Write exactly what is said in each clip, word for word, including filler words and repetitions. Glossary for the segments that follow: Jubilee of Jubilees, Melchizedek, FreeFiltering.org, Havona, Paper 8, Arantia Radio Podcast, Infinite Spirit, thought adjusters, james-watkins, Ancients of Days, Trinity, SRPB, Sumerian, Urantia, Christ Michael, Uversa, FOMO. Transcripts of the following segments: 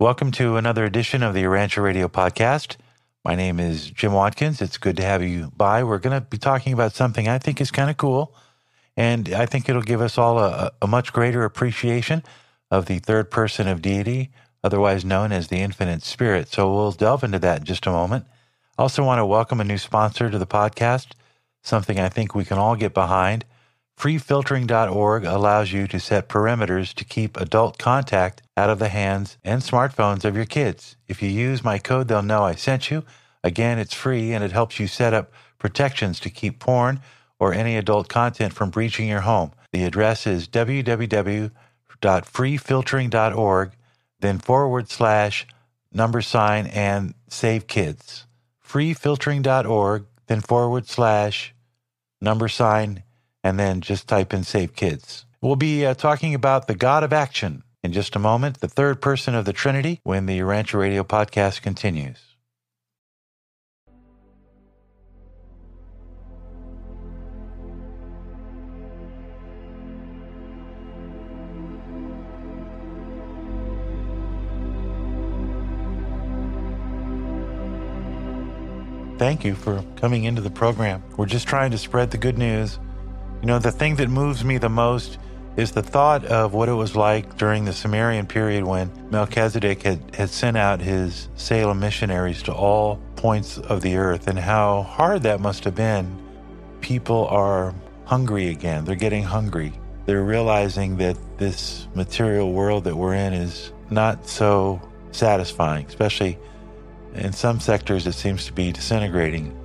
Welcome to another edition of the Arantia Radio Podcast. My name is Jim Watkins. It's good to have you by. We're going to be talking about something I think is kind of cool, and I think it'll give us all a, a much greater appreciation of the third person of deity, otherwise known as the Infinite Spirit. So we'll delve into that in just a moment. I also want to welcome a new sponsor to the podcast, something I think we can all get behind. Free Filtering dot org allows you to set perimeters to keep adult contact out of the hands and smartphones of your kids. If you use my code, they'll know I sent you. Again, it's free, and it helps you set up protections to keep porn or any adult content from breaching your home. The address is w w w dot free filtering dot org, then forward slash number sign and save kids. free filtering dot org, then forward slash number sign and then just type in Save Kids. We'll be uh, talking about the God of Action in just a moment, the third person of the Trinity, when the Urantia Radio Podcast continues. Thank you for coming into the program. We're just trying to spread the good news. You know, the thing that moves me the most is the thought of what it was like during the Sumerian period when Melchizedek had, had sent out his Salem missionaries to all points of the earth, and how hard that must have been. People are hungry again. They're getting hungry. They're realizing that this material world that we're in is not so satisfying, especially in some sectors it seems to be disintegrating.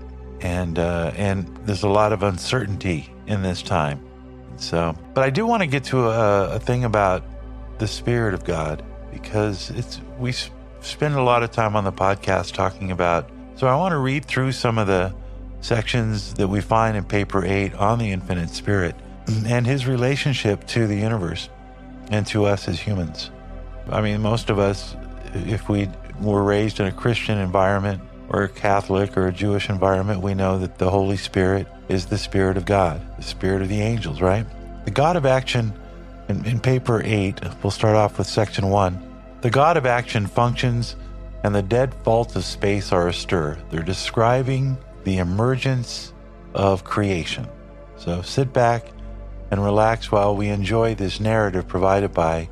And uh, and there's a lot of uncertainty in this time. So, but I do want to get to a, a thing about the Spirit of God, because it's we sp- spend a lot of time on the podcast talking about. So I want to read through some of the sections that we find in Paper eight on the Infinite Spirit and his relationship to the universe and to us as humans. I mean, most of us, if we were raised in a Christian environment or a Catholic or a Jewish environment, we know that the Holy Spirit is the Spirit of God, the Spirit of the angels, right? The God of Action, in, in Paper eight, we'll start off with Section one. The God of Action functions, and the dead faults of space are astir. They're describing the emergence of creation. So sit back and relax while we enjoy this narrative provided by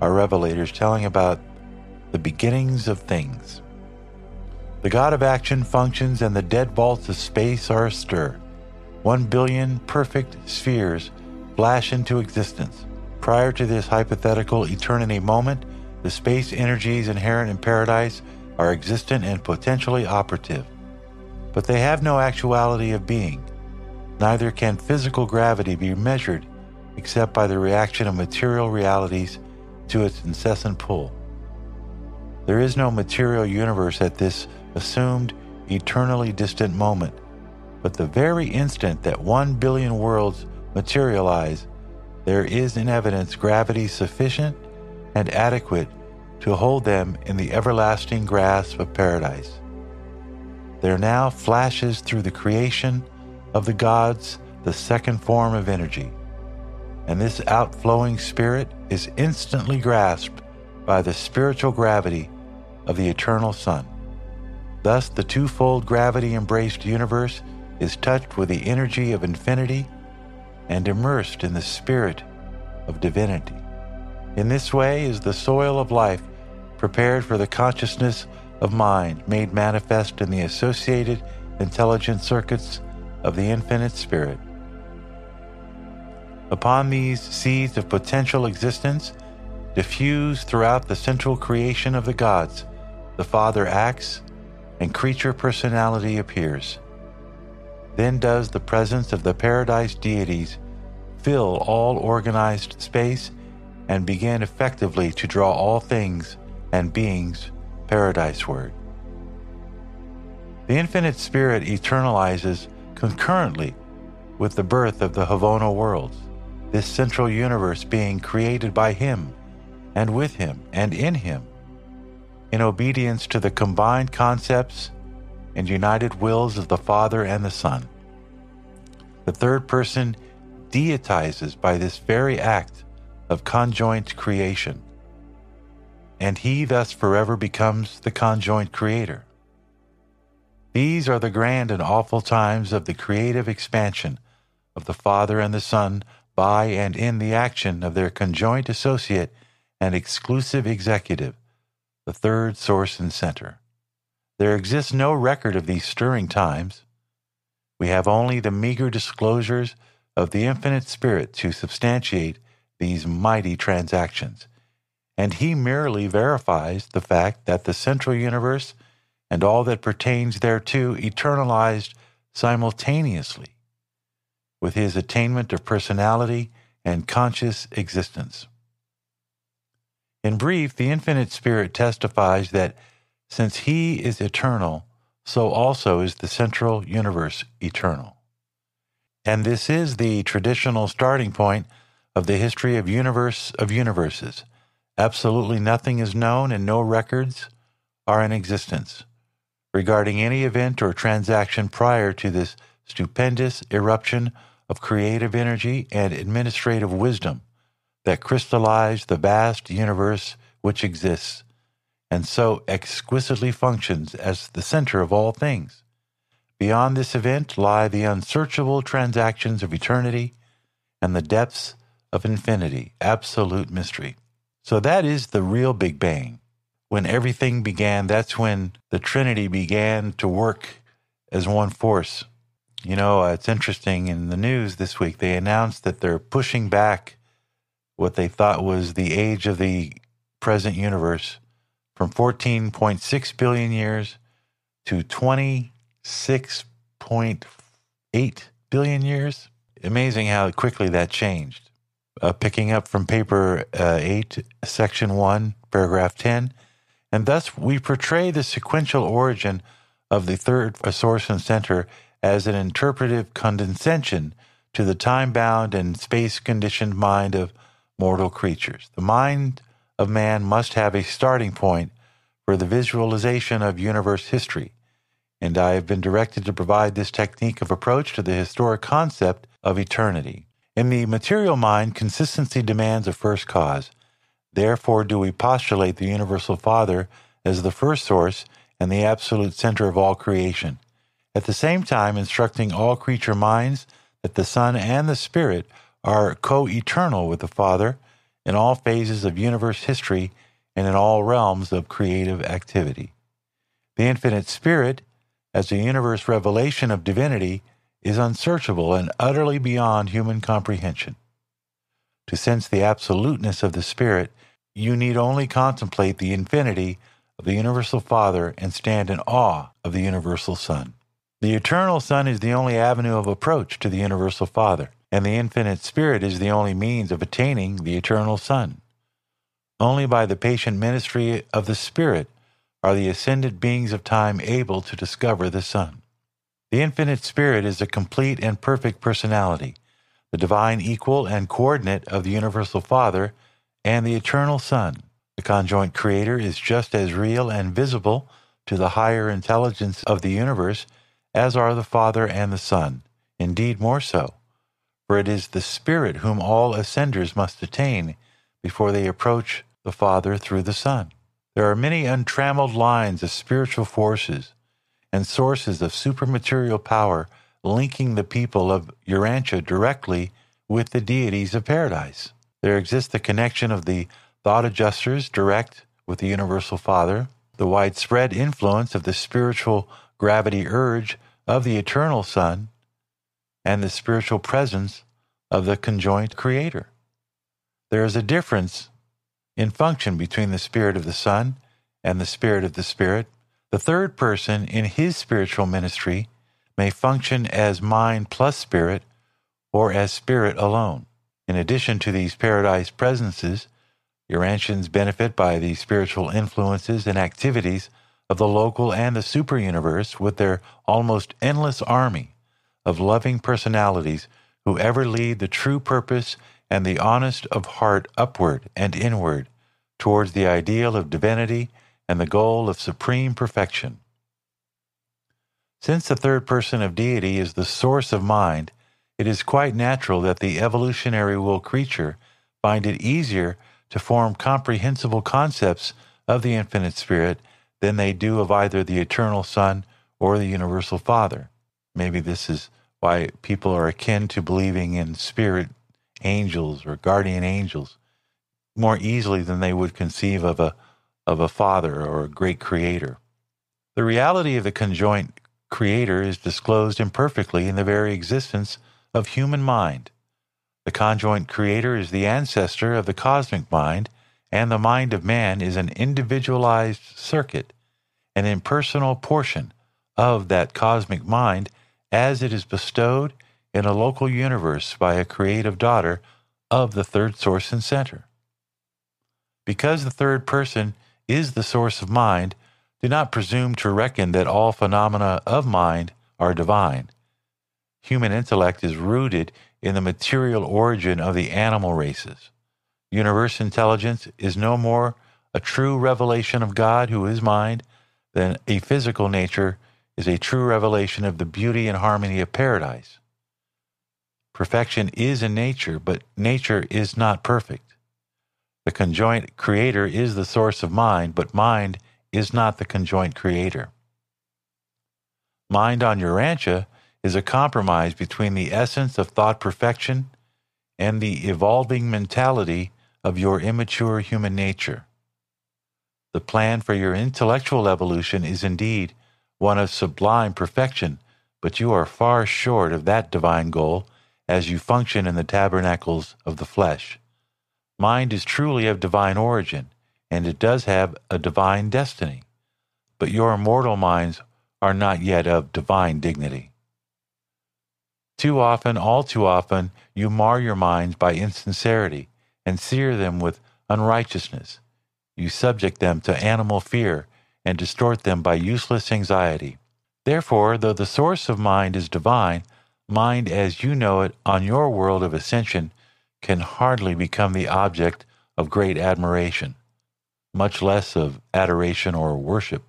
our revelators telling about the beginnings of things. The God of Action functions, and the dead vaults of space are astir. One billion perfect spheres flash into existence. Prior to this hypothetical eternity moment, the space energies inherent in paradise are existent and potentially operative. But they have no actuality of being. Neither can physical gravity be measured except by the reaction of material realities to its incessant pull. There is no material universe at this assumed eternally distant moment, but the very instant that one billion worlds materialize, there is in evidence gravity sufficient and adequate to hold them in the everlasting grasp of paradise. There now flashes through the creation of the gods the second form of energy, and this outflowing spirit is instantly grasped by the spiritual gravity of the eternal sun. Thus, the twofold gravity-embraced universe is touched with the energy of infinity and immersed in the spirit of divinity. In this way is the soil of life prepared for the consciousness of mind made manifest in the associated intelligent circuits of the infinite spirit. Upon these seeds of potential existence, diffused throughout the central creation of the gods, the Father acts, and creature personality appears. Then does the presence of the paradise deities fill all organized space and begin effectively to draw all things and beings paradiseward. The Infinite Spirit eternalizes concurrently with the birth of the Havona worlds, this central universe being created by Him and with Him and in Him, in obedience to the combined concepts and united wills of the Father and the Son. The third person deitizes by this very act of conjoint creation. and he thus forever becomes the conjoint creator. These are the grand and awful times of the creative expansion of the Father and the Son by and in the action of their conjoint associate and exclusive executive, the third source and center. There exists no record of these stirring times. We have only the meager disclosures of the Infinite Spirit to substantiate these mighty transactions, and he merely verifies the fact that the central universe and all that pertains thereto eternalized simultaneously with his attainment of personality and conscious existence. In brief, the Infinite Spirit testifies that since he is eternal, so also is the central universe eternal. And this is the traditional starting point of the history of universe of universes. Absolutely nothing is known and no records are in existence regarding any event or transaction prior to this stupendous eruption of creative energy and administrative wisdom that crystallized the vast universe which exists and so exquisitely functions as the center of all things. Beyond this event lie the unsearchable transactions of eternity and the depths of infinity, absolute mystery. So that is the real Big Bang. When everything began, that's when the Trinity began to work as one force. You know, it's interesting, in the news this week, they announced that they're pushing back what they thought was the age of the present universe from fourteen point six billion years to twenty-six point eight billion years. Amazing how quickly that changed. Uh, picking up from Paper uh, eight, Section one, Paragraph ten, and thus we portray the sequential origin of the third source and center as an interpretive condescension to the time-bound and space-conditioned mind of mortal creatures. The mind of man must have a starting point for the visualization of universe history, and I have been directed to provide this technique of approach to the historic concept of eternity. In the material mind, consistency demands a first cause. Therefore do we postulate the Universal Father as the first source and the absolute center of all creation, at the same time instructing all creature minds that the Son and the Spirit are co-eternal with the Father in all phases of universe history and in all realms of creative activity. The Infinite Spirit, as the universe revelation of divinity, is unsearchable and utterly beyond human comprehension. To sense the absoluteness of the Spirit, you need only contemplate the infinity of the Universal Father and stand in awe of the Universal Son. The Eternal Son is the only avenue of approach to the Universal Father, and the Infinite Spirit is the only means of attaining the Eternal Son. Only by the patient ministry of the Spirit are the ascended beings of time able to discover the Son. The Infinite Spirit is a complete and perfect personality, the divine equal and coordinate of the Universal Father and the Eternal Son. The conjoint Creator is just as real and visible to the higher intelligence of the universe as are the Father and the Son, indeed more so, for it is the Spirit whom all ascenders must attain before they approach the Father through the Son. There are many untrammeled lines of spiritual forces and sources of supermaterial power linking the people of Urantia directly with the deities of paradise. There exists the connection of the thought adjusters direct with the Universal Father, the widespread influence of the spiritual gravity urge of the Eternal Son, and the spiritual presence of the conjoint Creator. There is a difference in function between the Spirit of the Son and the Spirit of the Spirit. The third person in his spiritual ministry may function as mind plus spirit or as spirit alone. In addition to these paradise presences, Urantians benefit by the spiritual influences and activities of the local and the super universe with their almost endless army of loving personalities who ever lead the true purpose and the honest of heart upward and inward towards the ideal of divinity and the goal of supreme perfection. Since the third person of deity is the source of mind, it is quite natural that the evolutionary will creature find it easier to form comprehensible concepts of the Infinite Spirit than they do of either the Eternal Son or the Universal Father. Maybe this is why people are akin to believing in spirit angels or guardian angels more easily than they would conceive of a of a father or a great creator. The reality of the conjoint creator is disclosed imperfectly in the very existence of human mind. The conjoint creator is the ancestor of the cosmic mind, and the mind of man is an individualized circuit, an impersonal portion of that cosmic mind as it is bestowed in a local universe by a creative daughter of the third source and center. Because the third person is the source of mind, do not presume to reckon that all phenomena of mind are divine. Human intellect is rooted in the material origin of the animal races. Universe intelligence is no more a true revelation of God, who is mind, than a physical nature is a true revelation of the beauty and harmony of paradise. Perfection is in nature, but nature is not perfect. The conjoint creator is the source of mind, but mind is not the conjoint creator. Mind on Urantia is a compromise between the essence of thought perfection and the evolving mentality of your immature human nature. The plan for your intellectual evolution is indeed one of sublime perfection, but you are far short of that divine goal as you function in the tabernacles of the flesh. Mind is truly of divine origin, and it does have a divine destiny, but your mortal minds are not yet of divine dignity. Too often, all too often, you mar your minds by insincerity and sear them with unrighteousness. You subject them to animal fear and distort them by useless anxiety. Therefore, though the source of mind is divine, mind as you know it on your world of ascension can hardly become the object of great admiration, much less of adoration or worship.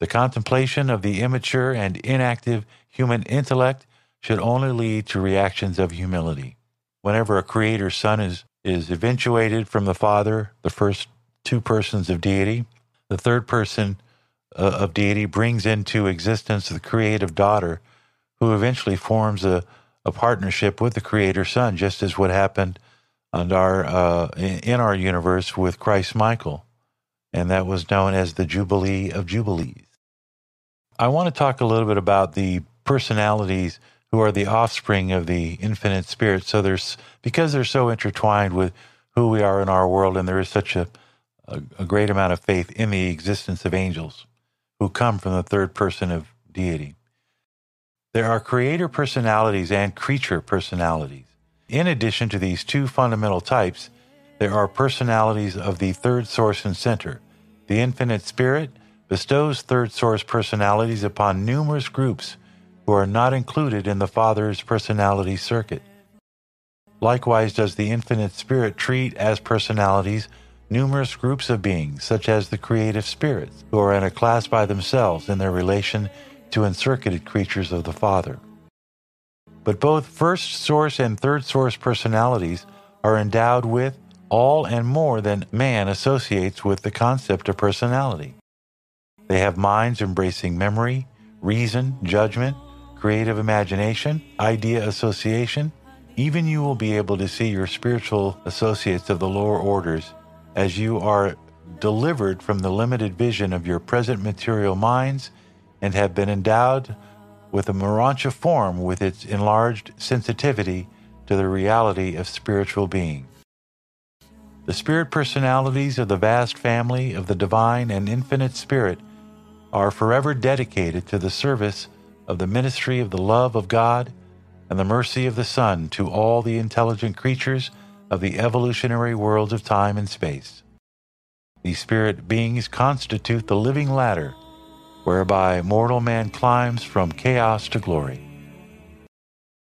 The contemplation of the immature and inactive human intellect should only lead to reactions of humility. Whenever a creator son is, is eventuated from the Father, the first two persons of deity, the third person uh, of deity brings into existence the creative daughter, who eventually forms a, a partnership with the creator son, just as what happened on our, uh, in our universe with Christ Michael. And that was known as the Jubilee of Jubilees. I want to talk a little bit about the personalities who are the offspring of the Infinite Spirit. So there's, because they're so intertwined with who we are in our world, and there is such a, a, a great amount of faith in the existence of angels who come from the third person of deity. There are creator personalities and creature personalities. In addition to these two fundamental types, there are personalities of the third source and center. The Infinite Spirit bestows third source personalities upon numerous groups who are not included in the Father's personality circuit. Likewise does the Infinite Spirit treat as personalities numerous groups of beings, such as the creative spirits, who are in a class by themselves in their relation to encircuited creatures of the Father. But both first source and third source personalities are endowed with all and more than man associates with the concept of personality. They have minds embracing memory, reason, judgment, creative imagination, idea association. Even you will be able to see your spiritual associates of the lower orders as you are delivered from the limited vision of your present material minds and have been endowed with a Urantia form with its enlarged sensitivity to the reality of spiritual being. The spirit personalities of the vast family of the divine and infinite spirit are forever dedicated to the service of the ministry of the love of God and the mercy of the Son to all the intelligent creatures of the evolutionary worlds of time and space. These spirit beings constitute the living ladder whereby mortal man climbs from chaos to glory.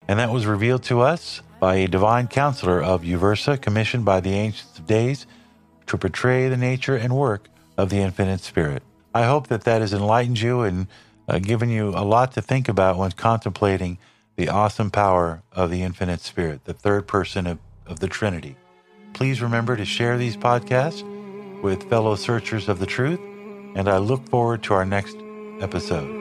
And that was revealed to us by a divine counselor of Uversa, commissioned by the Ancients of Days to portray the nature and work of the Infinite Spirit. I hope that that has enlightened you and uh, given you a lot to think about when contemplating the awesome power of the Infinite Spirit, the third person of, of the Trinity. Please remember to share these podcasts with fellow searchers of the truth, and I look forward to our next episode.